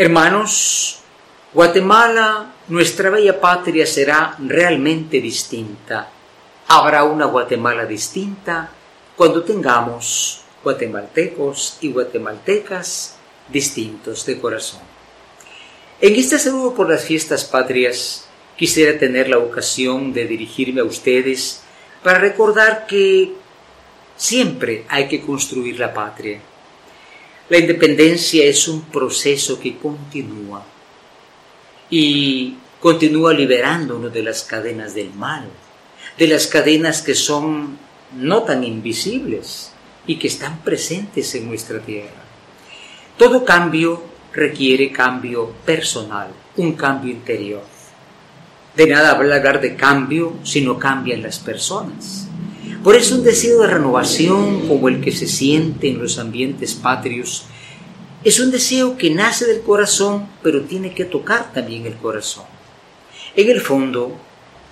Hermanos, Guatemala, nuestra bella patria, será realmente distinta. Habrá una Guatemala distinta cuando tengamos guatemaltecos y guatemaltecas distintos de corazón. En este saludo por las fiestas patrias, quisiera tener la ocasión de dirigirme a ustedes para recordar que siempre hay que construir la patria. La independencia es un proceso que continúa y continúa liberándonos de las cadenas del mal, de las cadenas que son no tan invisibles y que están presentes en nuestra tierra. Todo cambio requiere cambio personal, un cambio interior. De nada hablar de cambio si no cambian las personas. Por eso un deseo de renovación como el que se siente en los ambientes patrios es un deseo que nace del corazón, pero tiene que tocar también el corazón. En el fondo,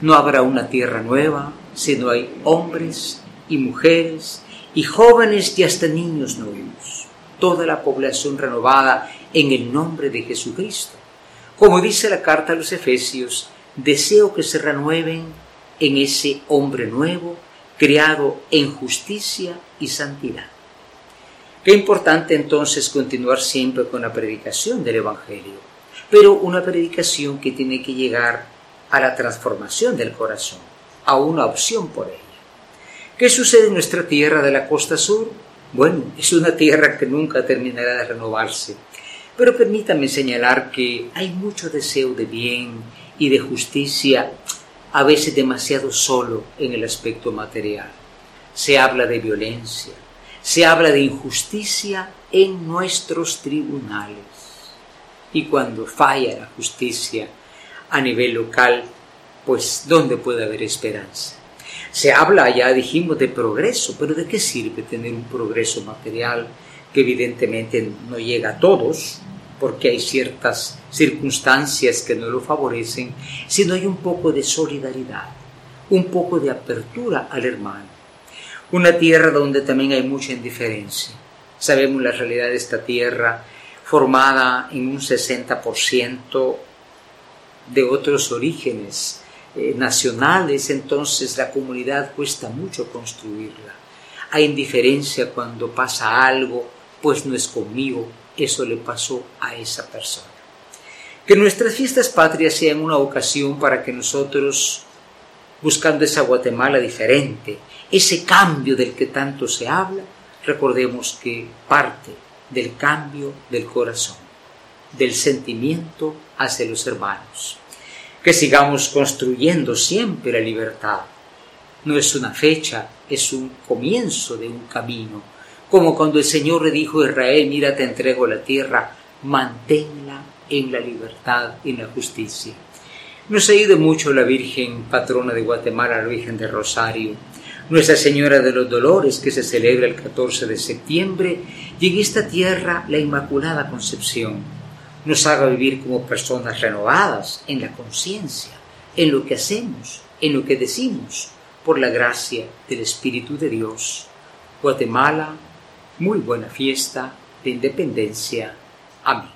no habrá una tierra nueva si no hay hombres y mujeres y jóvenes y hasta niños nuevos. Toda la población renovada en el nombre de Jesucristo. Como dice la carta a los Efesios, deseo que se renueven en ese hombre nuevo, creado en justicia y santidad. Qué importante entonces continuar siempre con la predicación del Evangelio, pero una predicación que tiene que llegar a la transformación del corazón, a una opción por ella. ¿Qué sucede en nuestra tierra de la costa sur? Bueno, es una tierra que nunca terminará de renovarse, pero permítanme señalar que hay mucho deseo de bien y de justicia, a veces demasiado solo en el aspecto material. Se habla de violencia, se habla de injusticia en nuestros tribunales. Y cuando falla la justicia a nivel local, pues ¿dónde puede haber esperanza? Se habla, ya dijimos, de progreso, pero ¿de qué sirve tener un progreso material que evidentemente no llega a todos? Porque hay ciertas circunstancias que no lo favorecen, sino hay un poco de solidaridad, un poco de apertura al hermano. Una tierra donde también hay mucha indiferencia. Sabemos la realidad de esta tierra, formada en un 60% de otros orígenes nacionales, entonces la comunidad cuesta mucho construirla. Hay indiferencia cuando pasa algo, pues no es conmigo, eso le pasó a esa persona. Que nuestras fiestas patrias sean una ocasión para que nosotros, buscando esa Guatemala diferente, ese cambio del que tanto se habla, recordemos que parte del cambio del corazón, del sentimiento hacia los hermanos. Que sigamos construyendo siempre la libertad. No es una fecha, es un comienzo de un camino. Como cuando el Señor le dijo a Israel, mira, te entrego la tierra, manténla en la libertad, en la justicia. Nos ayude mucho la Virgen Patrona de Guatemala, la Virgen del Rosario, Nuestra Señora de los Dolores, que se celebra el 14 de septiembre, y en esta tierra la Inmaculada Concepción. Nos haga vivir como personas renovadas en la conciencia, en lo que hacemos, en lo que decimos, por la gracia del Espíritu de Dios. Guatemala, muy buena fiesta de independencia. Amén.